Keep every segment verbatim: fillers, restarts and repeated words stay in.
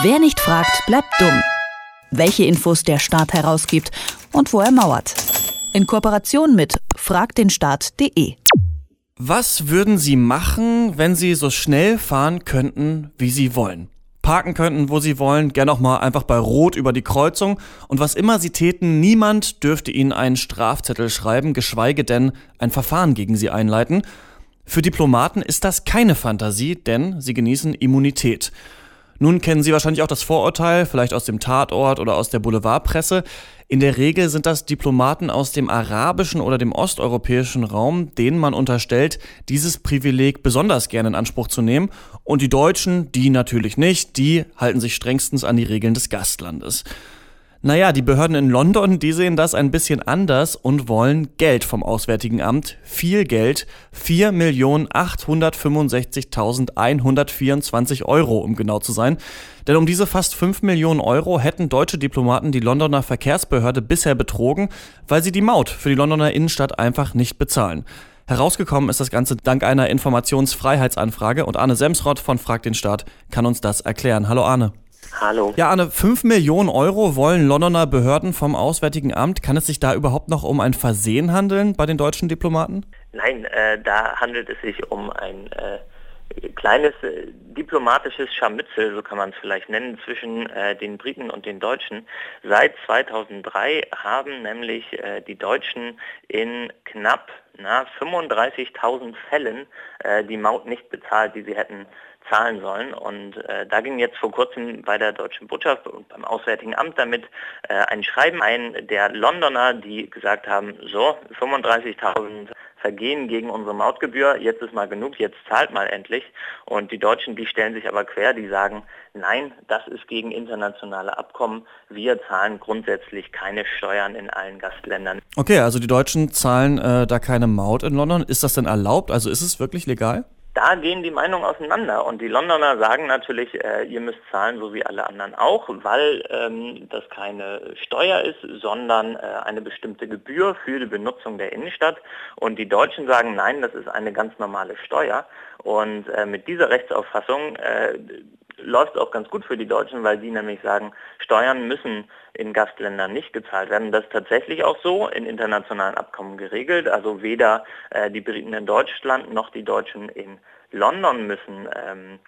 Wer nicht fragt, bleibt dumm. Welche Infos der Staat herausgibt und wo er mauert. In Kooperation mit frag den staat punkt de. Was würden Sie machen, wenn Sie so schnell fahren könnten, wie Sie wollen? Parken könnten, wo Sie wollen, gern auch mal einfach bei Rot über die Kreuzung. Und was immer Sie täten, niemand dürfte Ihnen einen Strafzettel schreiben, geschweige denn ein Verfahren gegen Sie einleiten. Für Diplomaten ist das keine Fantasie, denn sie genießen Immunität. Nun kennen Sie wahrscheinlich auch das Vorurteil, vielleicht aus dem Tatort oder aus der Boulevardpresse. In der Regel sind das Diplomaten aus dem arabischen oder dem osteuropäischen Raum, denen man unterstellt, dieses Privileg besonders gerne in Anspruch zu nehmen. Und die Deutschen, die natürlich nicht, die halten sich strengstens an die Regeln des Gastlandes. Naja, die Behörden in London, die sehen das ein bisschen anders und wollen Geld vom Auswärtigen Amt. Viel Geld, vier Millionen achthundertfünfundsechzigtausendeinhundertvierundzwanzig Euro, um genau zu sein. Denn um diese fast fünf Millionen Euro hätten deutsche Diplomaten die Londoner Verkehrsbehörde bisher betrogen, weil sie die Maut für die Londoner Innenstadt einfach nicht bezahlen. Herausgekommen ist das Ganze dank einer Informationsfreiheitsanfrage und Arne Semsrott von Frag den Staat kann uns das erklären. Hallo Arne. Hallo. Ja, Arne, fünf Millionen Euro wollen Londoner Behörden vom Auswärtigen Amt. Kann es sich da überhaupt noch um ein Versehen handeln bei den deutschen Diplomaten? Nein, äh, da handelt es sich um ein äh, kleines äh, diplomatisches Scharmützel, so kann man es vielleicht nennen, zwischen äh, den Briten und den Deutschen. Seit zweitausenddrei haben nämlich äh, die Deutschen in knapp na, fünfunddreißigtausend Fällen äh, die Maut nicht bezahlt, die sie hätten zahlen sollen. Und äh, da ging jetzt vor kurzem bei der deutschen Botschaft und beim Auswärtigen Amt damit äh, ein Schreiben ein der Londoner, die gesagt haben, so, fünfunddreißigtausend Vergehen gegen unsere Mautgebühr, jetzt ist mal genug, jetzt zahlt mal endlich. Und die Deutschen, die stellen sich aber quer, die sagen, nein, das ist gegen internationale Abkommen. Wir zahlen grundsätzlich keine Steuern in allen Gastländern. Okay, also die Deutschen zahlen äh, da keine Maut in London. Ist das denn erlaubt? Also ist es wirklich legal? Da gehen die Meinungen auseinander und die Londoner sagen natürlich, äh, ihr müsst zahlen, so wie alle anderen auch, weil ähm, das keine Steuer ist, sondern äh, eine bestimmte Gebühr für die Benutzung der Innenstadt. Und die Deutschen sagen, nein, das ist eine ganz normale Steuer. Und äh, mit dieser Rechtsauffassung äh, läuft es auch ganz gut für die Deutschen, weil sie nämlich sagen, Steuern müssen in Gastländern nicht gezahlt werden. Das ist tatsächlich auch so in internationalen Abkommen geregelt. Also weder äh, die Briten in Deutschland noch die Deutschen in London müssen ähm,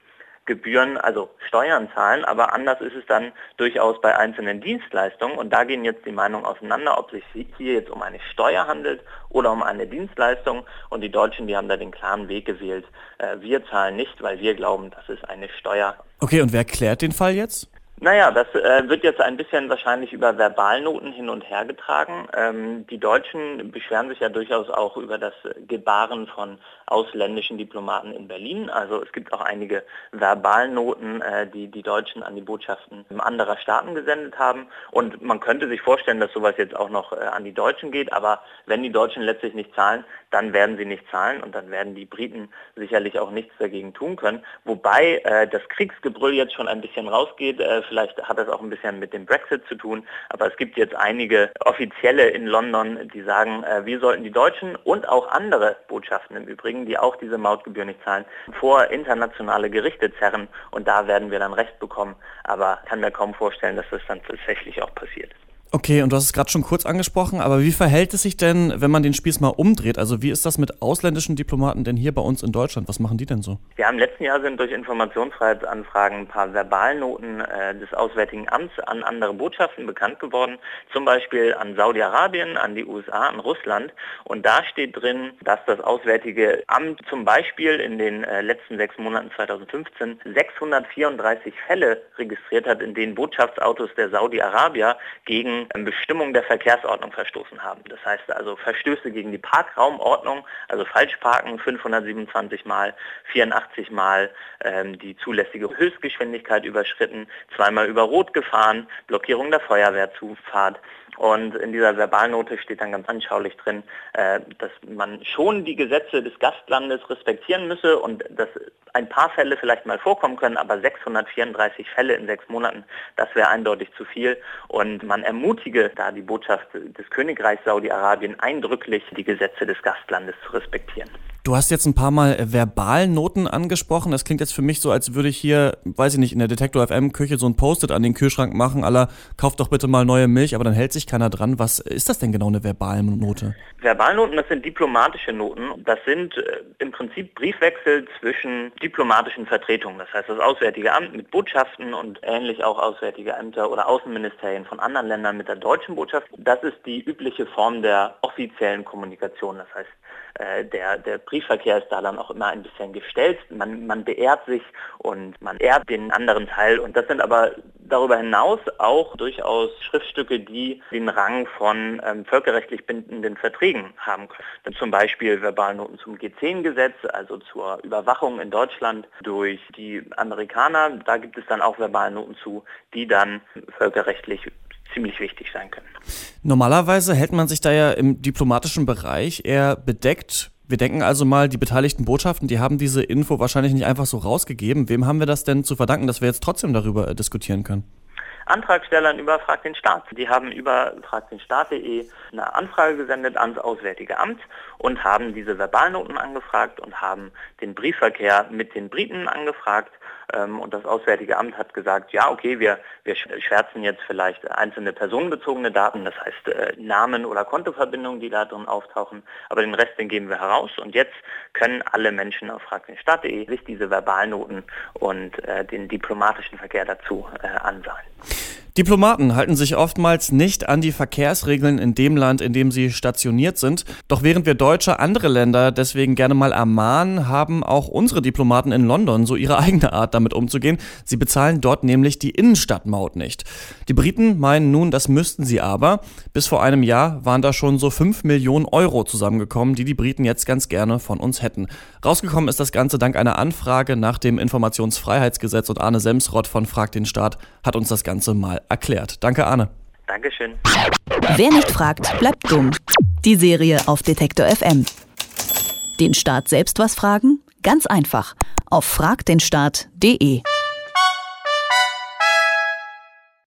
Gebühren, also Steuern zahlen, aber anders ist es dann durchaus bei einzelnen Dienstleistungen und da gehen jetzt die Meinungen auseinander, ob sich hier jetzt um eine Steuer handelt oder um eine Dienstleistung und die Deutschen, die haben da den klaren Weg gewählt. Äh, wir zahlen nicht, weil wir glauben, das ist eine Steuer. Okay, und wer klärt den Fall jetzt? Naja, das äh, wird jetzt ein bisschen wahrscheinlich über Verbalnoten hin und her getragen. Ähm, die Deutschen beschweren sich ja durchaus auch über das Gebaren von ausländischen Diplomaten in Berlin. Also es gibt auch einige Verbalnoten, äh, die die Deutschen an die Botschaften anderer Staaten gesendet haben. Und man könnte sich vorstellen, dass sowas jetzt auch noch äh, an die Deutschen geht. Aber wenn die Deutschen letztlich nicht zahlen, dann werden sie nicht zahlen und dann werden die Briten sicherlich auch nichts dagegen tun können. Wobei äh, das Kriegsgebrüll jetzt schon ein bisschen rausgeht. Äh, Vielleicht hat das auch ein bisschen mit dem Brexit zu tun, aber es gibt jetzt einige Offizielle in London, die sagen, wir sollten die Deutschen und auch andere Botschaften im Übrigen, die auch diese Mautgebühr nicht zahlen, vor internationale Gerichte zerren und da werden wir dann Recht bekommen. Aber ich kann mir kaum vorstellen, dass das dann tatsächlich auch passiert. Okay, und du hast es gerade schon kurz angesprochen, aber wie verhält es sich denn, wenn man den Spieß mal umdreht? Also wie ist das mit ausländischen Diplomaten denn hier bei uns in Deutschland? Was machen die denn so? Ja, im letzten Jahr sind durch Informationsfreiheitsanfragen ein paar Verbalnoten äh, des Auswärtigen Amts an andere Botschaften bekannt geworden, zum Beispiel an Saudi-Arabien, an die U S A, an Russland. Und da steht drin, dass das Auswärtige Amt zum Beispiel in den äh, letzten sechs Monaten zweitausendfünfzehn sechshundertvierunddreißig Fälle registriert hat, in denen Botschaftsautos der Saudi-Arabier gegen Bestimmung der Verkehrsordnung verstoßen haben. Das heißt also Verstöße gegen die Parkraumordnung, also Falschparken fünfhundertsiebenundzwanzig Mal, vierundachtzig Mal, ähm, die zulässige Höchstgeschwindigkeit überschritten, zweimal über Rot gefahren, Blockierung der Feuerwehrzufahrt. Und in dieser Verbalnote steht dann ganz anschaulich drin, äh, dass man schon die Gesetze des Gastlandes respektieren müsse und dass ein paar Fälle vielleicht mal vorkommen können, aber sechshundertvierunddreißig Fälle in sechs Monaten, das wäre eindeutig zu viel. Und man ermutige da die Botschaft des Königreichs Saudi-Arabien eindrücklich, die Gesetze des Gastlandes zu respektieren. Du hast jetzt ein paar Mal Verbalnoten angesprochen. Das klingt jetzt für mich so, als würde ich hier, weiß ich nicht, in der Detektor F M Küche so ein Post-it an den Kühlschrank machen, à la, kauft doch bitte mal neue Milch, aber dann hält sich keiner dran. Was ist das denn genau, eine Verbalnote? Verbalnoten, das sind diplomatische Noten. Das sind äh, im Prinzip Briefwechsel zwischen diplomatischen Vertretungen. Das heißt, das Auswärtige Amt mit Botschaften und ähnlich auch auswärtige Ämter oder Außenministerien von anderen Ländern mit der deutschen Botschaft. Das ist die übliche Form der offiziellen Kommunikation. Das heißt, Der, der Briefverkehr ist da dann auch immer ein bisschen gestellt. Man, man beehrt sich und man ehrt den anderen Teil. Und das sind aber darüber hinaus auch durchaus Schriftstücke, die den Rang von ähm, völkerrechtlich bindenden Verträgen haben können. Zum Beispiel Verbalnoten zum G zehn Gesetz, also zur Überwachung in Deutschland durch die Amerikaner. Da gibt es dann auch Verbalnoten zu, die dann völkerrechtlich ziemlich wichtig sein können. Normalerweise hält man sich da ja im diplomatischen Bereich eher bedeckt. Wir denken also mal, die beteiligten Botschaften, die haben diese Info wahrscheinlich nicht einfach so rausgegeben. Wem haben wir das denn zu verdanken, dass wir jetzt trotzdem darüber diskutieren können? Antragstellern über Frag den Staat. Die haben über frag den staat punkt de eine Anfrage gesendet ans Auswärtige Amt und haben diese Verbalnoten angefragt und haben den Briefverkehr mit den Briten angefragt. Und das Auswärtige Amt hat gesagt, ja okay, wir, wir schwärzen jetzt vielleicht einzelne personenbezogene Daten, das heißt Namen oder Kontoverbindungen, die da drin auftauchen, aber den Rest, den geben wir heraus. Und jetzt können alle Menschen auf frag den staat punkt de sich diese Verbalnoten und äh, den diplomatischen Verkehr dazu äh, ansehen. Diplomaten halten sich oftmals nicht an die Verkehrsregeln in dem Land, in dem sie stationiert sind. Doch während wir Deutsche andere Länder deswegen gerne mal ermahnen, haben auch unsere Diplomaten in London so ihre eigene Art, damit umzugehen. Sie bezahlen dort nämlich die Innenstadtmaut nicht. Die Briten meinen nun, das müssten sie aber. Bis vor einem Jahr waren da schon so fünf Millionen Euro zusammengekommen, die die Briten jetzt ganz gerne von uns hätten. Rausgekommen ist das Ganze dank einer Anfrage nach dem Informationsfreiheitsgesetz und Arne Semsrott von Frag den Staat hat uns das Ganze mal erklärt. Danke, Arne. Dankeschön. Wer nicht fragt, bleibt dumm. Die Serie auf Detektor F M. Den Staat selbst was fragen? Ganz einfach. Auf frag den staat punkt de.